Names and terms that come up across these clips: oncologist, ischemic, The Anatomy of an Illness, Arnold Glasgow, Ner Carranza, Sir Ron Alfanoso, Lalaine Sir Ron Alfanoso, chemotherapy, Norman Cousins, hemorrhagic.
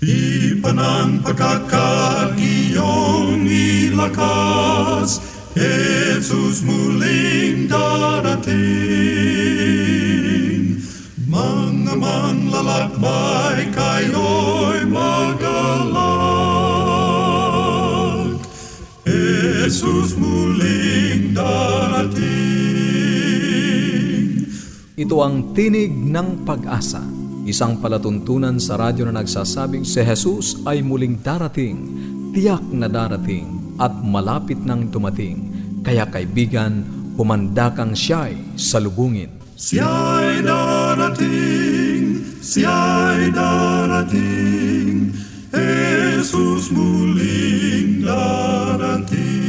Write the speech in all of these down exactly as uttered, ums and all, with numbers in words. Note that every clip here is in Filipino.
Ipanagpagkakaiyong nilakas, Jesus muling darating. Mga manlalakbay kayo'y magalak, Jesus muling darating. Ito ang tinig ng pag-asa, isang palatuntunan sa radyo na nagsasabing si Jesus ay muling darating, tiyak na darating at malapit nang dumating. Kaya kaibigan, humanda kang siya'y salubungin. Siya'y darating, siya'y darating, Jesus muling darating.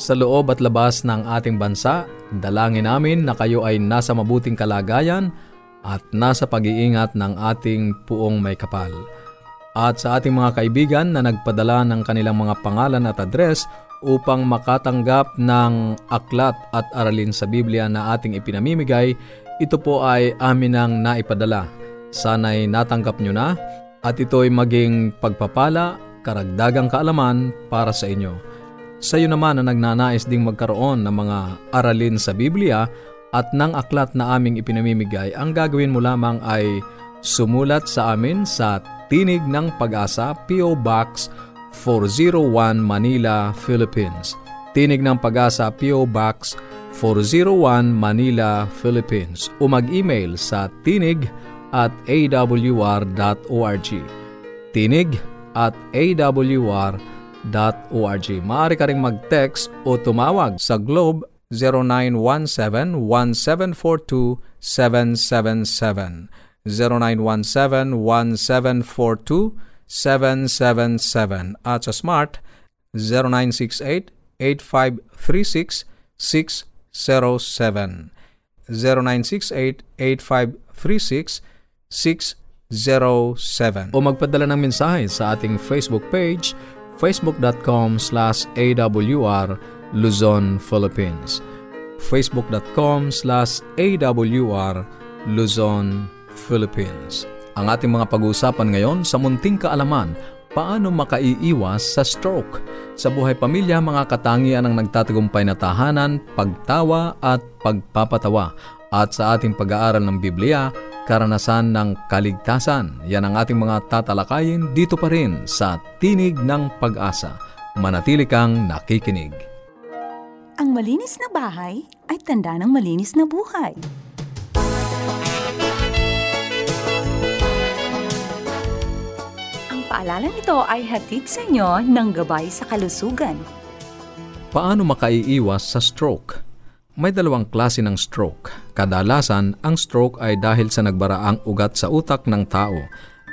sa loob at labas ng ating bansa. Dalangin namin na kayo ay nasa mabuting kalagayan at nasa pag-iingat ng ating puong may kapal. At sa ating mga kaibigan na nagpadala ng kanilang mga pangalan at address upang makatanggap ng aklat at aralin sa Biblia na ating ipinamimigay, ito po ay amin ang naipadala. Sana'y natanggap nyo na, at ito'y maging pagpapala, karagdagang kaalaman para sa inyo. Sa iyo naman na nagnanais ding magkaroon ng mga aralin sa Biblia at ng aklat na aming ipinamimigay, ang gagawin mo lamang ay sumulat sa amin sa Tinig ng Pag-asa, P O. Box four oh one, Manila, Philippines. Tinig ng Pag-asa, P O. Box four oh one, Manila, Philippines. O mag-email sa tinig at a w r dot org. Tinig at a w r dot org. Maaari ka rin mag-text o tumawag sa Globe zero nine one seven, one seven four two, seven seven seven. zero nine one seven, one seven four two, seven seven seven. At sa Smart zero nine six eight, eight five three six, six zero seven. zero nine six eight, eight five three six, six zero seven. O magpadala ng mensahe sa ating Facebook page, facebook dot com slash a w r Luzon, Philippines. facebook dot com slash a w r Luzon, Philippines. Ang ating mga pag-uusapan ngayon sa munting kaalaman, paano makaiiwas sa stroke? Sa buhay pamilya, mga katangian ang nagtatagumpay na tahanan, pagtawa at pagpapatawa. At sa ating pag-aaral ng Biblia, karanasan ng kaligtasan. Yan ang ating mga tatalakayin dito pa rin sa Tinig ng Pag-asa. Manatili kang nakikinig. Ang malinis na bahay ay tanda ng malinis na buhay. Ang paalala nito ay hatid sa inyo ng Gabay sa Kalusugan. Paano makaiiwas sa stroke? May dalawang klase ng stroke. Kadalasan, ang stroke ay dahil sa nagbaraang ugat sa utak ng tao.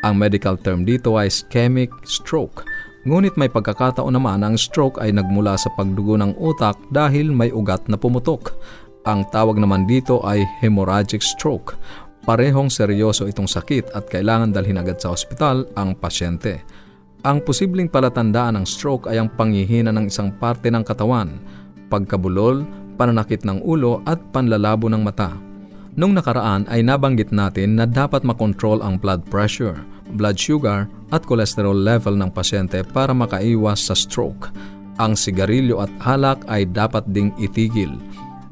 Ang medical term dito ay ischemic stroke. Ngunit may pagkakataon naman ang stroke ay nagmula sa pagdugo ng utak dahil may ugat na pumutok. Ang tawag naman dito ay hemorrhagic stroke. Parehong seryoso itong sakit at kailangan dalhin agad sa ospital ang pasyente. Ang posibleng palatandaan ng stroke ay ang panghihina ng isang parte ng katawan, pagkabulol, pananakit ng ulo at panlalabo ng mata. Nung nakaraan ay nabanggit natin na dapat makontrol ang blood pressure, blood sugar at cholesterol level ng pasyente para makaiwas sa stroke. Ang sigarilyo at alak ay dapat ding itigil.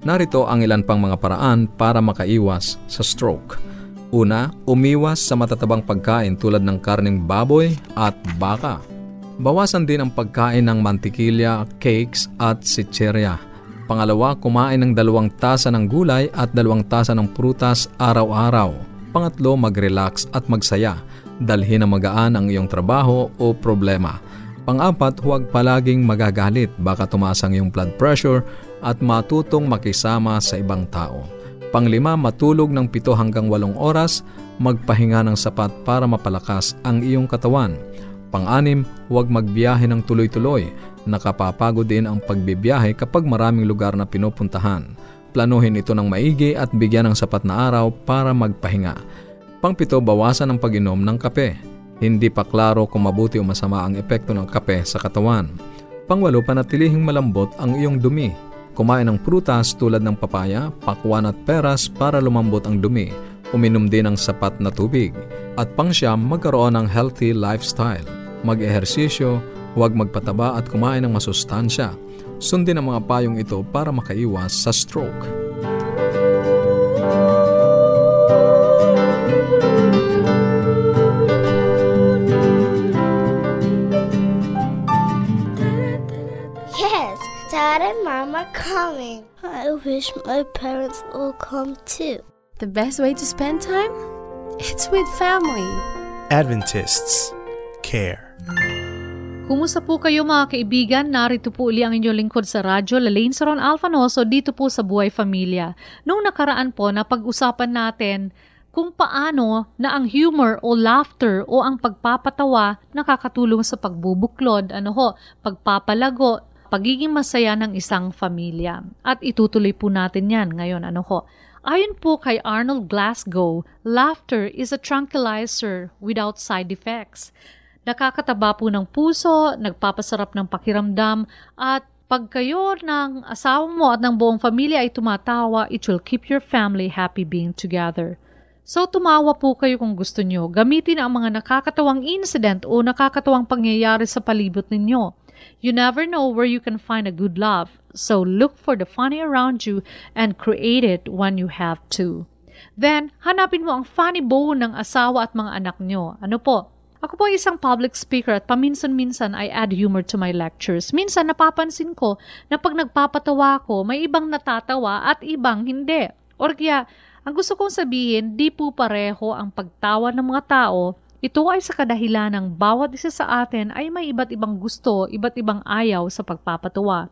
Narito ang ilan pang mga paraan para makaiwas sa stroke. Una, umiwas sa matatabang pagkain tulad ng karneng baboy at baka. Bawasan din ang pagkain ng mantikilya, cakes at sitserya. Pangalawa, kumain ng dalawang tasa ng gulay at dalawang tasa ng prutas araw-araw. Pangatlo, mag-relax at magsaya. Dalhin na magaan ang iyong trabaho o problema. Pangapat, huwag palaging magagalit. Baka tumaas ang iyong blood pressure at matutong makisama sa ibang tao. Panglima, matulog ng pito hanggang walong oras. Magpahinga ng sapat para mapalakas ang iyong katawan. Pang-anim, huwag magbiyahe ng tuloy-tuloy. Nakapapagod din ang pagbibiyahe kapag maraming lugar na pinupuntahan. Planuhin ito ng maigi at bigyan ng sapat na araw para magpahinga. Pangpito, bawasan ang pag-inom ng kape. Hindi pa klaro kung mabuti o masama ang epekto ng kape sa katawan. Pangwalo, panatilihing malambot ang iyong dumi. Kumain ng prutas tulad ng papaya, pakwan at peras para lumambot ang dumi. Uminom din ng sapat na tubig. At pangsyam, magkaroon ng healthy lifestyle. Mag-ehersisyo, huwag magpataba at kumain ng masustansya. Sundin ang mga payong ito para makaiwas sa stroke. Yes, Dad and Mom are coming. I wish my parents will come too. The best way to spend time? It's with family. Adventists care. Kumusta po kayo mga kaibigan? Narito po uli ang inyong lingkod sa radyo, Lalaine Sir Ron Alfanoso, dito po sa Buhay Pamilya. Noong nakaraan po, napag-usapan natin kung paano na ang humor o laughter o ang pagpapatawa nakakatulong sa pagbubuklod, ano ho, pagpapalago, pagiging masaya ng isang pamilya. At itutuloy po natin yan ngayon, ano ho. Ayon po kay Arnold Glasgow, laughter is a tranquilizer without side effects. Nakakataba po ng puso, nagpapasarap ng pakiramdam, at pag kayo ng asawa mo at ng buong pamilya ay tumatawa, it will keep your family happy being together. So tumawa po kayo kung gusto nyo. Gamitin ang mga nakakatawang incident o nakakatawang pangyayari sa palibot ninyo. You never know where you can find a good laugh, so look for the funny around you and create it when you have to. Then, hanapin mo ang funny bone ng asawa at mga anak nyo. Ano po? Ako po ay isang public speaker at paminsan-minsan I add humor to my lectures. Minsan napapansin ko na pag nagpapatawa ko, may ibang natatawa at ibang hindi. Or kaya, ang gusto kong sabihin, di po pareho ang pagtawa ng mga tao. Ito ay sa kadahilan ng bawat isa sa atin ay may iba't ibang gusto, iba't ibang ayaw sa pagpapatawa.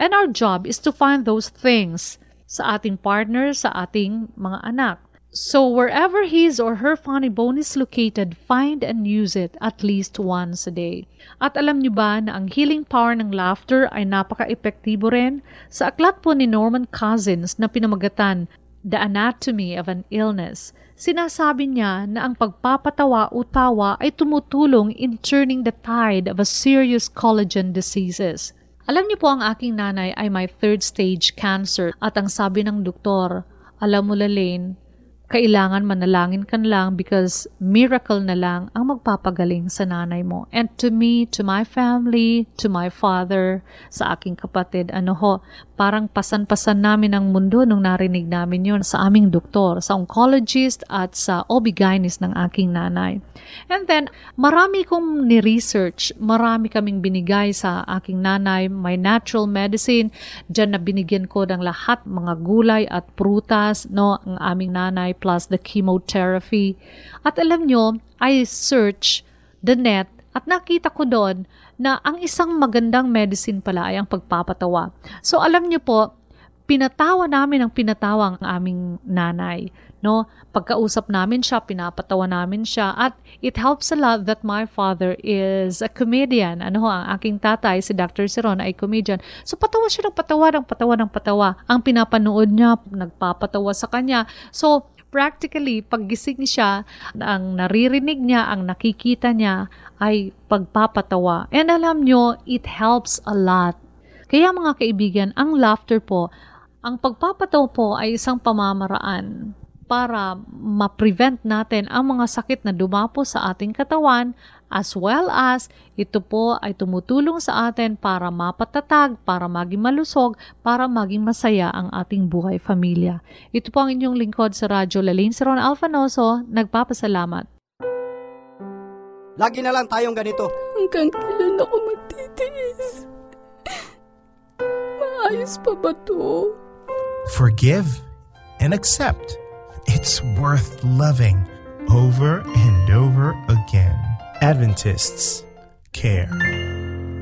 And our job is to find those things sa ating partner, sa ating mga anak. So wherever his or her funny bone is located, find and use it at least once a day. At alam niyo ba na ang healing power ng laughter ay napaka-epektibo rin? Sa aklat po ni Norman Cousins na pinamagatan, The Anatomy of an Illness, sinasabi niya na ang pagpapatawa o tawa ay tumutulong in turning the tide of a serious collagen diseases. Alam niyo po ang aking nanay ay may third stage cancer at ang sabi ng doktor, alam mo Lalaine, kailangan manalangin ka lang because miracle na lang ang magpapagaling sa nanay mo. And to me, to my family, to my father, sa aking kapatid, ano ho, parang pasan-pasan namin ang mundo nung narinig namin yon sa aming doktor, sa oncologist at sa O B G Y N S ng aking nanay. And then, marami kong ni-research, marami kaming binigay sa aking nanay, my natural medicine, dyan na binigyan ko ng lahat, mga gulay at prutas, no, ang aming nanay, plus the chemotherapy. At alam nyo, I search the net at nakita ko doon na ang isang magandang medicine pala ay ang pagpapatawa. So alam nyo po, pinatawa namin ang pinatawa ang aming nanay. No? Pagkausap namin siya, pinapatawa namin siya. At it helps a lot that my father is a comedian. Ano ho, ang aking tatay, si Doctor Ceron, ay comedian. So patawa siya ng patawa, ng patawa, ng patawa. Ang pinapanood niya, nagpapatawa sa kanya. So practically, paggising siya, ang naririnig niya, ang nakikita niya ay pagpapatawa. And alam nyo, it helps a lot. Kaya mga kaibigan, ang laughter po, ang pagpapatawa po ay isang pamamaraan para ma-prevent natin ang mga sakit na dumapo sa ating katawan as well as ito po ay tumutulong sa atin para mapatatag, para maging malusog, para maging masaya ang ating buhay pamilya. Ito po ang inyong lingkod sa radyo, Lalaine Sir Ron Alfanoso, nagpapasalamat. Lagi na lang tayong ganito. Hanggang kailan ako magtitiis? Maayos pa ba to? Forgive and accept. It's worth loving over and over again. Adventists care.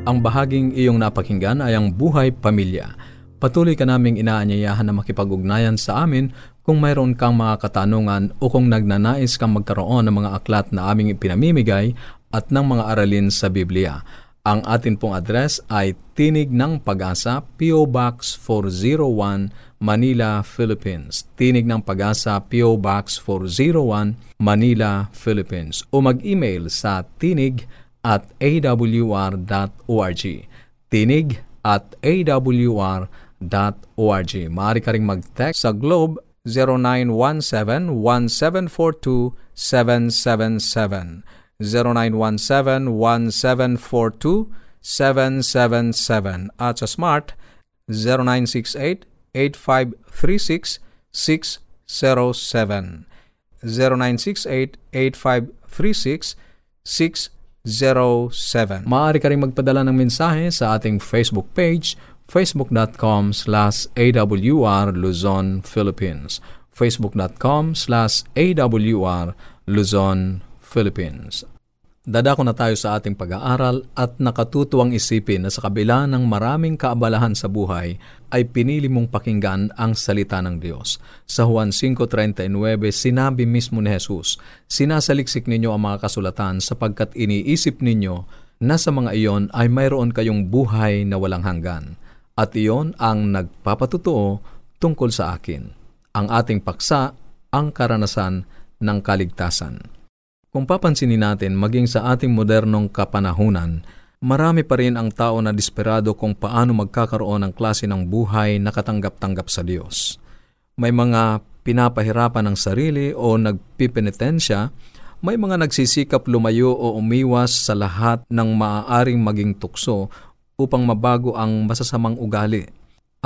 Ang bahaging iyong napakinggan ay ang buhay pamilya. Patuloy ka naming inaanyayahan na makipag-ugnayan sa amin kung mayroon kang mga katanungan o kung nagnanais kang magkaroon ng mga aklat na aming ipinamimigay. at ng mga aralin sa Biblia. Ang atin pong address ay Tinig ng Pag-asa, P O. Box four oh one, Manila, Philippines. Tinig ng Pag-asa, P O. Box four oh one, Manila, Philippines. O mag-email sa tinig at awr.org. Tinig at awr.org. Maaari ka ring mag-text sa Globe zero nine one seven one seven four two seven seven seven. zero nine one seven one seven four two seven seven seven at sa Smart zero nine six eight eight five three six six zero seven zero nine six eight eight five three six six zero seven. Maaari ka rin magpadala ng mensahe sa ating Facebook page facebook.com slash awr Luzon, Philippines facebook.com slash awr Luzon, Philippines. Dadako na tayo sa ating pag-aaral at nakatutuwang isipin na sa kabila ng maraming kaabalahan sa buhay ay pinili mong pakinggan ang salita ng Diyos. Sa Juan five thirty-nine, sinabi mismo ni Jesus, "Sinasaliksik ninyo ang mga kasulatan sapagkat iniisip ninyo na sa mga iyon ay mayroon kayong buhay na walang hanggan. At iyon ang nagpapatutuo tungkol sa akin." Ang ating paksa, ang karanasan ng kaligtasan. Kung papansinin natin, maging sa ating modernong kapanahunan, marami pa rin ang tao na desperado kung paano magkakaroon ng klase ng buhay na katanggap-tanggap sa Diyos. May mga pinapahirapan ng sarili o nagpipenitensya, may mga nagsisikap lumayo o umiwas sa lahat ng maaaring maging tukso upang mabago ang masasamang ugali.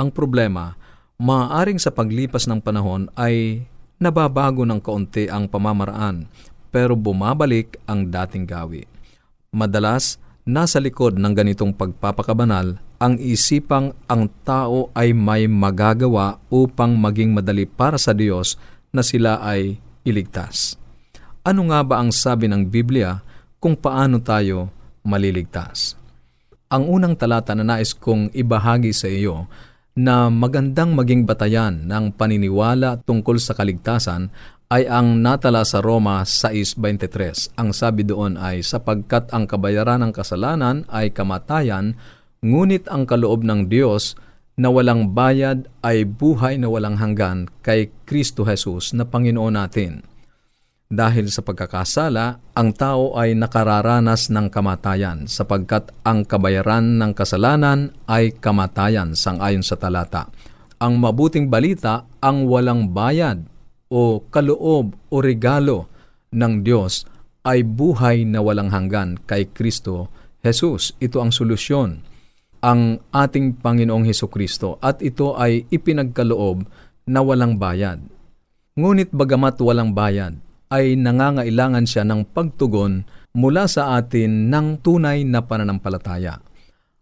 Ang problema, maaaring sa paglipas ng panahon ay nababago ng kaunti ang pamamaraan, pero bumabalik ang dating gawi. Madalas, nasa likod ng ganitong pagpapakabanal, ang isipang ang tao ay may magagawa upang maging madali para sa Diyos na sila ay iligtas. Ano nga ba ang sabi ng Biblia kung paano tayo maliligtas? Ang unang talata na nais kong ibahagi sa iyo na magandang maging batayan ng paniniwala tungkol sa kaligtasan ay ang natala sa Roma six twenty-tres. Ang sabi doon ay, "Sapagkat ang kabayaran ng kasalanan ay kamatayan, ngunit ang kaloob ng Diyos na walang bayad ay buhay na walang hanggan kay Kristo Jesus na Panginoon natin." Dahil sa pagkakasala, ang tao ay nakararanas ng kamatayan, sapagkat ang kabayaran ng kasalanan ay kamatayan, sangayon sa talata. Ang mabuting balita, ang walang bayad o kaloob o regalo ng Diyos ay buhay na walang hanggan kay Kristo Jesus. Ito ang solusyon, ang ating Panginoong Hesukristo, at ito ay ipinagkaloob na walang bayad. Ngunit bagamat walang bayad, ay nangangailangan siya ng pagtugon mula sa atin ng tunay na pananampalataya.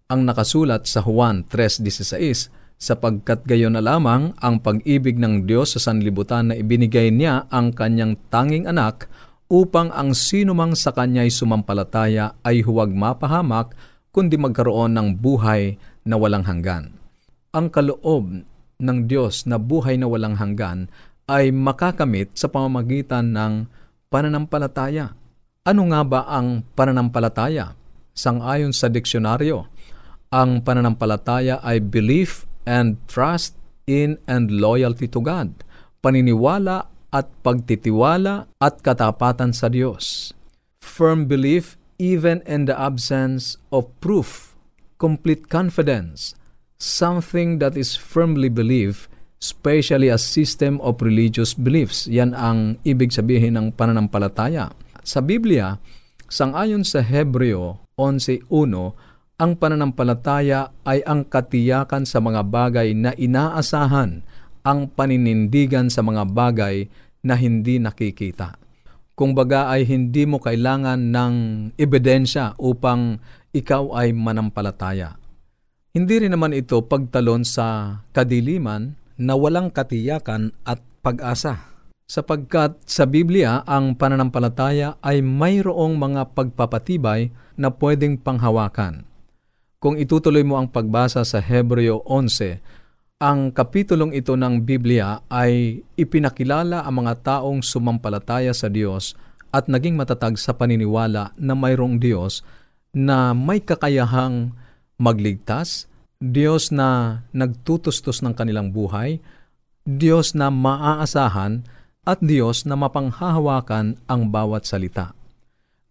Ang nakasulat sa Juan three sixteen, "Sapagkat gayon na lamang ang pag-ibig ng Diyos sa sanlibutan na ibinigay niya ang kanyang tanging anak upang ang sinumang sa kanya'y sumampalataya ay huwag mapahamak kundi magkaroon ng buhay na walang hanggan." Ang kaloob ng Diyos na buhay na walang hanggan ay makakamit sa pamamagitan ng pananampalataya. Ano nga ba ang pananampalataya? Sangayon sa diksyonaryo, ang pananampalataya ay belief and trust in and loyalty to God, paniniwala at pagtitiwala at katapatan sa Diyos. Firm belief even in the absence of proof, complete confidence, something that is firmly believed, especially a system of religious beliefs. Yan ang ibig sabihin ng pananampalataya. Sa Biblia, sangayon sa Hebreo eleven one, ang pananampalataya ay ang katiyakan sa mga bagay na inaasahan, ang paninindigan sa mga bagay na hindi nakikita. Kung baga ay hindi mo kailangan ng ebidensya upang ikaw ay manampalataya. Hindi rin naman ito pagtalon sa kadiliman na walang katiyakan at pag-asa, sapagkat sa Biblia ang pananampalataya ay mayroong mga pagpapatibay na pwedeng panghawakan. Kung itutuloy mo ang pagbasa sa Hebreo eleven, ang kapitulong ito ng Biblia ay ipinakilala ang mga taong sumampalataya sa Diyos at naging matatag sa paniniwala na mayroong Diyos na may kakayahang magligtas, Diyos na nagtutustos ng kanilang buhay, Diyos na maaasahan, at Diyos na mapanghahawakan ang bawat salita.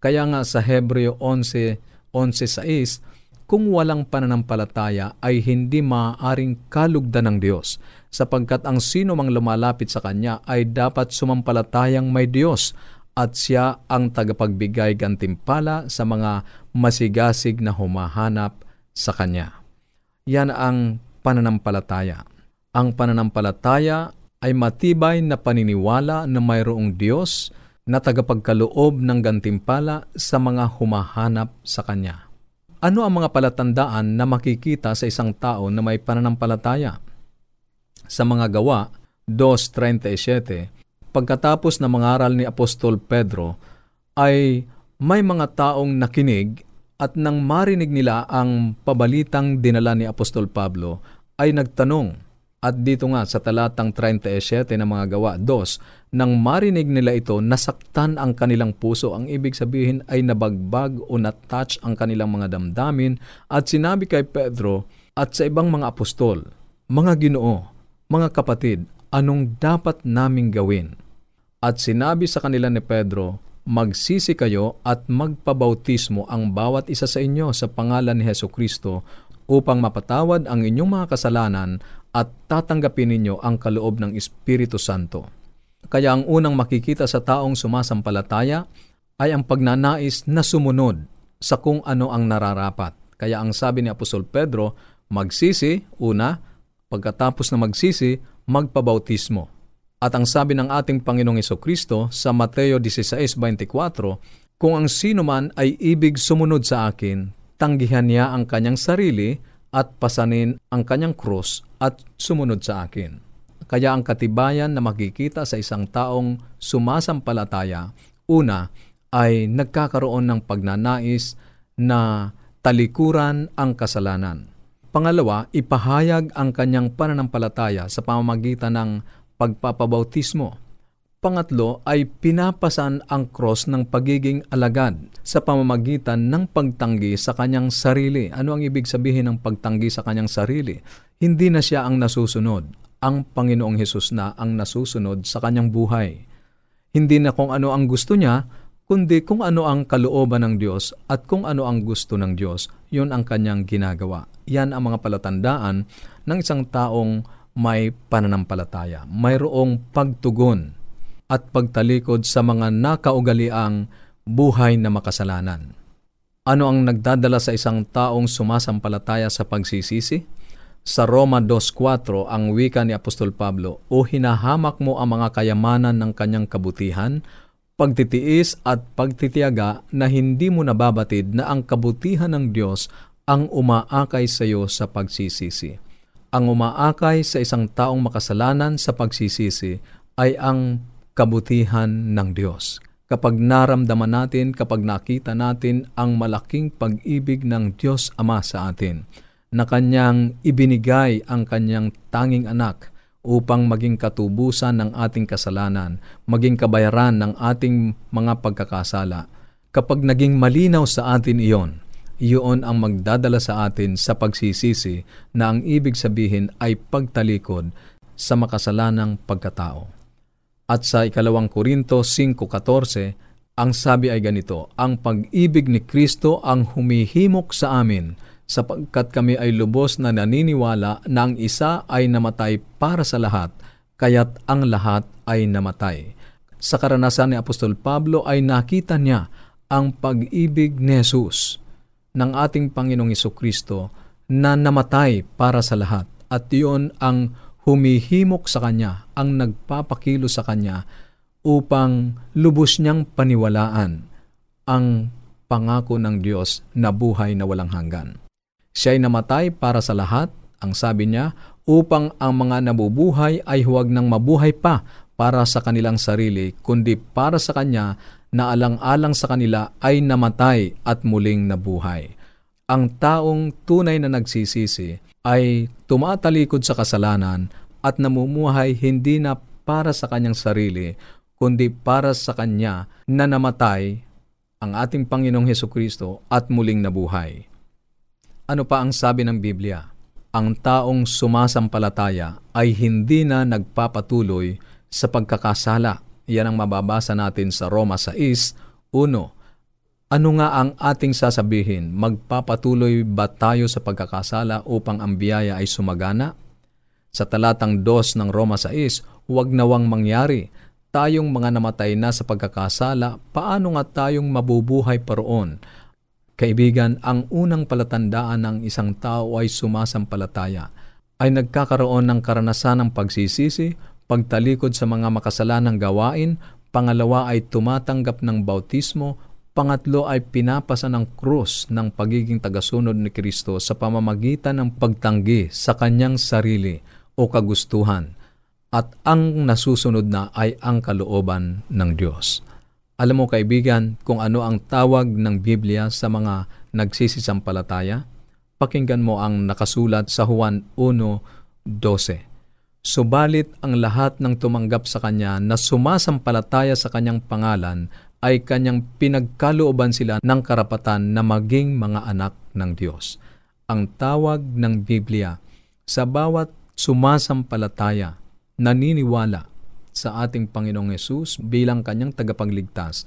Kaya nga sa Hebreo eleven, eleven, six, kung walang pananampalataya ay hindi maaaring kalugdan ng Diyos, sapagkat ang sino mang lumalapit sa Kanya ay dapat sumampalatayang may Diyos at Siya ang tagapagbigay gantimpala sa mga masigasig na humahanap sa Kanya. Yan ang pananampalataya. Ang pananampalataya ay matibay na paniniwala na mayroong Diyos na tagapagkaloob ng gantimpala sa mga humahanap sa Kanya. Ano ang mga palatandaan na makikita sa isang tao na may pananampalataya? Sa mga Gawa two thirty-seven, pagkatapos na mangaral ni Apostol Pedro, ay may mga taong nakinig at nang marinig nila ang pabalitang dinala ni Apostol Pablo, ay nagtanong. At dito nga sa talatang thirty-seven ng mga Gawa two, nang marinig nila ito, nasaktan ang kanilang puso. Ang ibig sabihin ay nabagbag o natouch ang kanilang mga damdamin, at sinabi kay Pedro at sa ibang mga apostol, "Mga Ginoo, mga kapatid, anong dapat naming gawin?" At sinabi sa kanila ni Pedro, "Magsisi kayo at magpabautismo ang bawat isa sa inyo sa pangalan ni Hesukristo upang mapatawad ang inyong mga kasalanan at tatanggapin ninyo ang kaloob ng Espiritu Santo." Kaya ang unang makikita sa taong sumasampalataya ay ang pagnanais na sumunod sa kung ano ang nararapat. Kaya ang sabi ni Apostol Pedro, magsisi, una, pagkatapos na magsisi, magpabautismo. At ang sabi ng ating Panginoong Hesukristo sa Mateo sixteen twenty-four, "Kung ang sino man ay ibig sumunod sa akin, tanggihan niya ang kanyang sarili at pasanin ang kanyang krus at sumunod sa akin." Kaya ang katibayan na makikita sa isang taong sumasampalataya, una, ay nagkakaroon ng pagnanais na talikuran ang kasalanan. Pangalawa, ipahayag ang kanyang pananampalataya sa pamamagitan ng pagpapabautismo. Pangatlo ay pinapasan ang cross ng pagiging alagad sa pamamagitan ng pagtanggi sa kanyang sarili. Ano ang ibig sabihin ng pagtanggi sa kanyang sarili? Hindi na siya ang nasusunod. Ang Panginoong Hesus na ang nasusunod sa kanyang buhay. Hindi na kung ano ang gusto niya, kundi kung ano ang kalooban ng Diyos at kung ano ang gusto ng Diyos, yun ang kanyang ginagawa. Yan ang mga palatandaan ng isang taong may pananampalataya. Mayroong pagtugon at pagtalikod sa mga nakaugaliang buhay na makasalanan. Ano ang nagdadala sa isang taong sumasampalataya sa pagsisisi? Sa Roma two four, ang wika ni Apostol Pablo, "O hinahamak mo ang mga kayamanan ng kanyang kabutihan, pagtitiis at pagtitiyaga na hindi mo nababatid na ang kabutihan ng Diyos ang umaakay sa iyo sa pagsisisi." Ang umaakay sa isang taong makasalanan sa pagsisisi ay ang kabutihan ng Diyos. Kapag naramdaman natin, kapag nakita natin ang malaking pag-ibig ng Diyos Ama sa atin, na Kanyang ibinigay ang Kanyang tanging anak upang maging katubusan ng ating kasalanan, maging kabayaran ng ating mga pagkakasala. Kapag naging malinaw sa atin iyon, iyon ang magdadala sa atin sa pagsisisi, na ang ibig sabihin ay pagtalikod sa makasalanang pagkatao. At sa ikalawang Korinto five fourteen, ang sabi ay ganito, "Ang pag-ibig ni Kristo ang humihimok sa amin, sapagkat kami ay lubos na naniniwala na ang isa ay namatay para sa lahat, kaya't ang lahat ay namatay." Sa karanasan ni Apostol Pablo ay nakita niya ang pag-ibig ni Jesus, ng ating Panginoong Hesukristo, na namatay para sa lahat, at iyon ang humihimok sa Kanya, ang nagpapakilo sa Kanya upang lubos niyang paniwalaan ang pangako ng Diyos na buhay na walang hanggan. Siya ay namatay para sa lahat, ang sabi niya, upang ang mga nabubuhay ay huwag nang mabuhay pa para sa kanilang sarili, kundi para sa Kanya na alang-alang sa kanila ay namatay at muling nabuhay. Ang taong tunay na nagsisisi ay tumatalikod sa kasalanan at namumuhay hindi na para sa kanyang sarili, kundi para sa Kanya na namatay ang ating Panginoong Hesukristo at muling nabuhay. Ano pa ang sabi ng Biblia? Ang taong sumasampalataya ay hindi na nagpapatuloy sa pagkakasala. Yan ang mababasa natin sa Roma six, one. Ano nga ang ating sasabihin? Magpapatuloy ba tayo sa pagkakasala upang ang biyaya ay sumagana? Sa talatang two ng Roma six, huwag nawang mangyari. Tayong mga namatay na sa pagkakasala, paano nga tayong mabubuhay paroon? Kaibigan, ang unang palatandaan ng isang tao ay sumasampalataya, ay nagkakaroon ng karanasan ng pagsisisi, pagtalikod sa mga makasalanang gawain, pangalawa ay tumatanggap ng bautismo, pangatlo ay pinapasa ng krus ng pagiging tagasunod ni Kristo sa pamamagitan ng pagtanggi sa kanyang sarili o kagustuhan. At ang nasusunod na ay ang kalooban ng Diyos. Alam mo kaibigan kung ano ang tawag ng Biblia sa mga nagsisisampalataya? Pakinggan mo ang nakasulat sa Juan one, twelve. Subalit ang lahat ng tumanggap sa Kanya na sumasampalataya sa Kanyang pangalan ay Kanyang pinagkalooban sila ng karapatan na maging mga anak ng Diyos. Ang tawag ng Biblia sa bawat sumasampalataya, naniniwala sa ating Panginoong Yesus bilang Kanyang tagapagligtas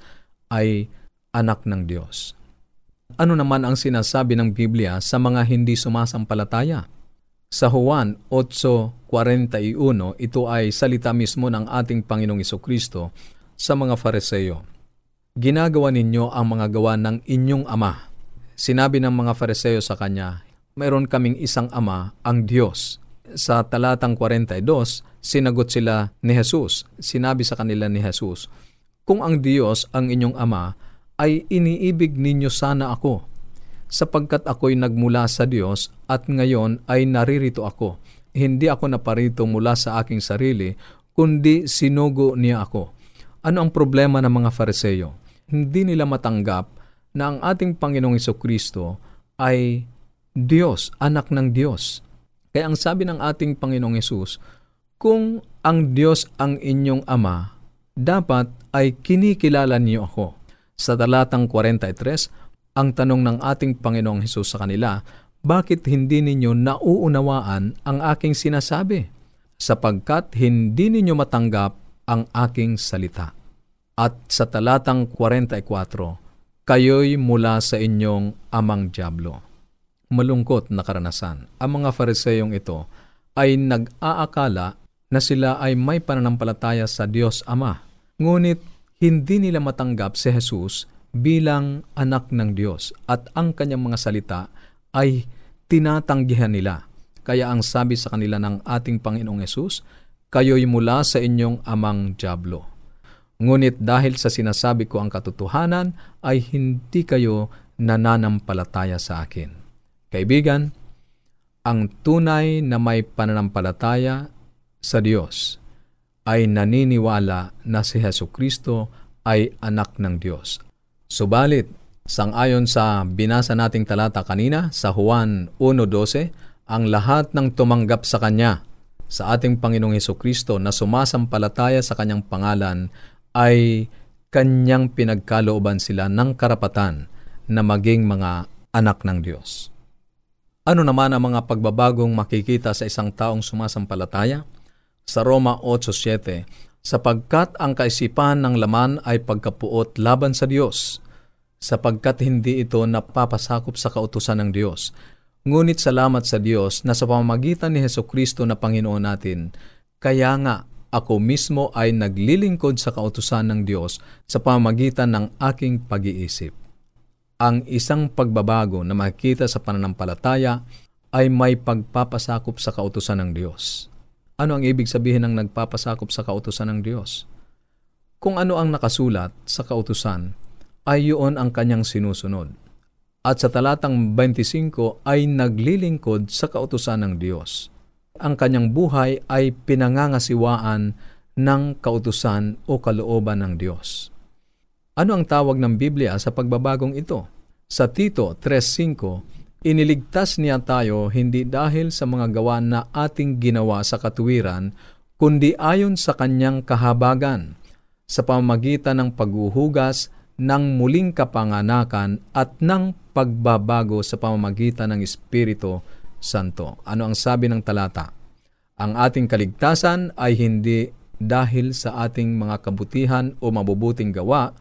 ay anak ng Diyos. Ano naman ang sinasabi ng Biblia sa mga hindi sumasampalataya? Sa Juan eight, forty-one, ito ay salita mismo ng ating Panginoong Jesucristo sa mga Fariseo. Ginagawa ninyo ang mga gawa ng inyong ama. Sinabi ng mga Fariseo sa Kanya, mayroon kaming isang ama, ang Diyos. Sa talatang forty-two, sinagot sila ni Jesus. Sinabi sa kanila ni Jesus, kung ang Diyos ang inyong ama, ay iniibig ninyo sana ako, sapagkat ako'y nagmula sa Diyos at ngayon ay naririto ako. Hindi ako naparito mula sa aking sarili, kundi sinugo niya ako. Ano ang problema ng mga Fariseo? Hindi nila matanggap na ang ating Panginoong Jesucristo ay Diyos, anak ng Diyos. Kaya ang sabi ng ating Panginoong Yesus, kung ang Diyos ang inyong ama, dapat ay kinikilala niyo ako. Sa talatang forty-three, ang tanong ng ating Panginoong Yesus sa kanila, bakit hindi ninyo nauunawaan ang aking sinasabi? Sapagkat hindi ninyo matanggap ang aking salita. At sa talatang forty-four, kayo'y mula sa inyong amang dyablo. Malungkot na karanasan. Ang mga Fariseyong ito ay nag-aakala na sila ay may pananampalataya sa Diyos Ama, ngunit hindi nila matanggap si Jesus bilang anak ng Diyos at ang kanyang mga salita ay tinatanggihan nila. Kaya ang sabi sa kanila ng ating Panginoong Yesus, kayo'y mula sa inyong amang dyablo. Ngunit dahil sa sinasabi ko ang katotohanan, ay hindi kayo nananampalataya sa akin. Kaibigan, ang tunay na may pananampalataya sa Diyos ay naniniwala na si Jesucristo ay anak ng Diyos. Subalit, sangayon sa binasa nating talata kanina sa Juan one, twelve, ang lahat ng tumanggap sa Kanya, sa ating Panginoong Jesucristo na sumasampalataya sa Kanyang pangalan ay Kanyang pinagkalooban sila ng karapatan na maging mga anak ng Diyos. Ano naman ang mga pagbabagong makikita sa isang taong sumasampalataya? Sa Roma eight, seven, sapagkat ang kaisipan ng laman ay pagkapuot laban sa Diyos, sapagkat hindi ito napapasakop sa kautusan ng Diyos. Ngunit salamat sa Diyos na sa pamamagitan ni Jesucristo na Panginoon natin, kaya nga ako mismo ay naglilingkod sa kautusan ng Diyos sa pamamagitan ng aking pag-iisip. Ang isang pagbabago na makikita sa pananampalataya ay may pagpapasakop sa kautusan ng Diyos. Ano ang ibig sabihin ng nagpapasakop sa kautusan ng Diyos? Kung ano ang nakasulat sa kautusan, ay yun ang kanyang sinusunod. At sa talatang twenty-five ay naglilingkod sa kautusan ng Diyos. Ang kanyang buhay ay pinangangasiwaan ng kautusan o kalooban ng Diyos. Ano ang tawag ng Biblia sa pagbabagong ito? Sa Tito three, five, iniligtas niya tayo hindi dahil sa mga gawa na ating ginawa sa katuwiran, kundi ayon sa kanyang kahabagan. sa pamamagitan ng paghuhugas ng muling kapanganakan at ng pagbabago sa pamamagitan ng Espiritu Santo. Ano ang sabi ng talata? Ang ating kaligtasan ay hindi dahil sa ating mga kabutihan o mabubuting gawa,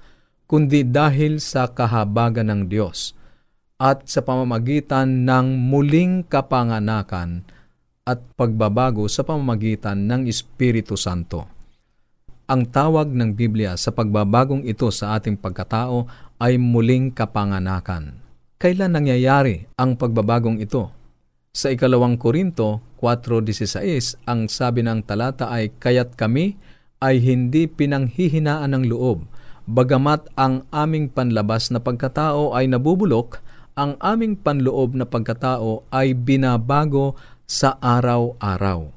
kundi dahil sa kahabagan ng Diyos at sa pamamagitan ng muling kapanganakan at pagbabago sa pamamagitan ng Espiritu Santo. Ang tawag ng Biblia sa pagbabagong ito sa ating pagkatao ay muling kapanganakan. Kailan nangyayari ang pagbabagong ito? Sa ikalawang Korinto four sixteen, ang sabi ng talata ay, kaya't kami ay hindi pinanghihinaan ng loob, bagamat ang aming panlabas na pagkatao ay nabubulok, ang aming panloob na pagkatao ay binabago sa araw-araw.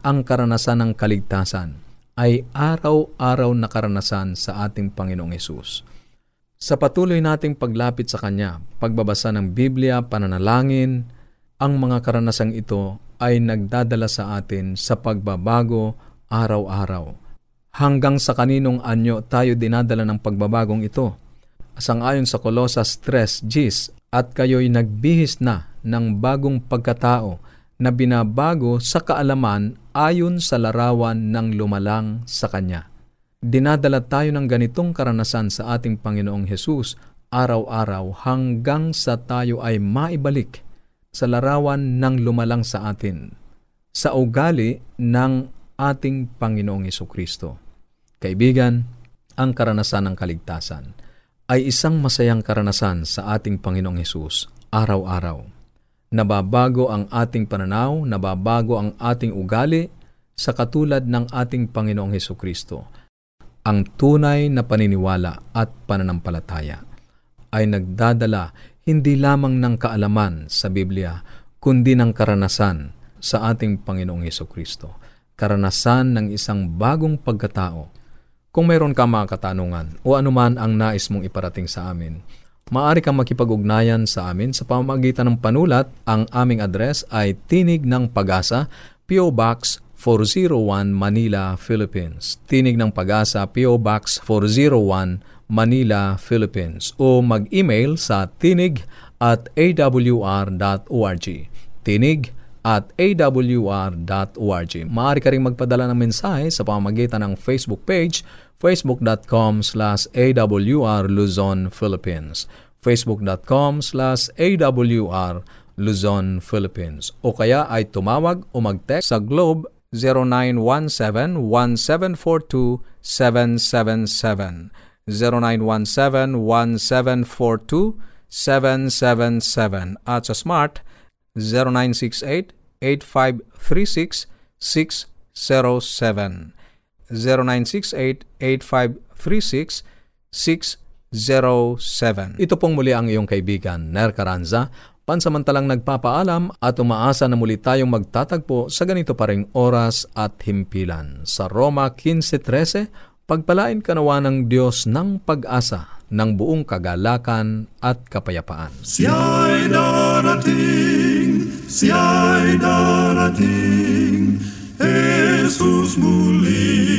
Ang karanasan ng kaligtasan ay araw-araw na karanasan sa ating Panginoong Hesus. Sa patuloy nating paglapit sa Kanya, pagbabasa ng Biblia, pananalangin, ang mga karanasang ito ay nagdadala sa atin sa pagbabago araw-araw. Hanggang sa kaninong anyo tayo dinadala ng pagbabagong ito? Sangayon sa Colosas three ten, at kayo'y nagbihis na ng bagong pagkatao na binabago sa kaalaman ayon sa larawan ng lumalang sa Kanya. Dinadala tayo ng ganitong karanasan sa ating Panginoong Hesus araw-araw hanggang sa tayo ay maibalik sa larawan ng lumalang sa atin, sa ugali ng ating Panginoong Jesucristo. Kaibigan, ang karanasan ng kaligtasan ay isang masayang karanasan sa ating Panginoong Hesus araw-araw. Nababago ang ating pananaw, nababago ang ating ugali sa katulad ng ating Panginoong Jesucristo. Ang tunay na paniniwala at pananampalataya ay nagdadala hindi lamang ng kaalaman sa Biblia, kundi ng karanasan sa ating Panginoong Jesucristo. Karanasan ng isang bagong pagkatao. Kung mayroon ka mga katanungan o anuman ang nais mong iparating sa amin, maaari kang makipag-ugnayan sa amin sa pamamagitan ng panulat. Ang aming address ay Tinig ng Pag-asa, P O. Box four oh one, Manila, Philippines. Tinig ng Pag-asa, P O. Box four oh one, Manila, Philippines. O mag-email sa tinig at a w r dot org. tinig at a w r dot org. Maaari ka rin magpadala ng mensahe sa pamamagitan ng Facebook page, facebook.com slash awr Luzon, Philippines. facebook.com slash awr Luzon, Philippines. O kaya ay tumawag o mag-text sa Globe zero nine one seven one seven four two seven seven seven. zero nine one seven one seven four two seven seven seven. At sa Smart zero nine six eight eight five three six six zero seven. zero nine six eight eight five three six six zero seven. Ito pong muli ang iyong kaibigan, Ner Carranza, pansamantalang nagpapaalam at umaasa na muli tayong magtatagpo sa ganito pa ring oras at himpilan. Sa Roma fifteen thirteen, pagpalain kanawa ng Diyos ng pag-asa, ng buong kagalakan at kapayapaan. Siya'y darating, siya'y darating, Jesus muli.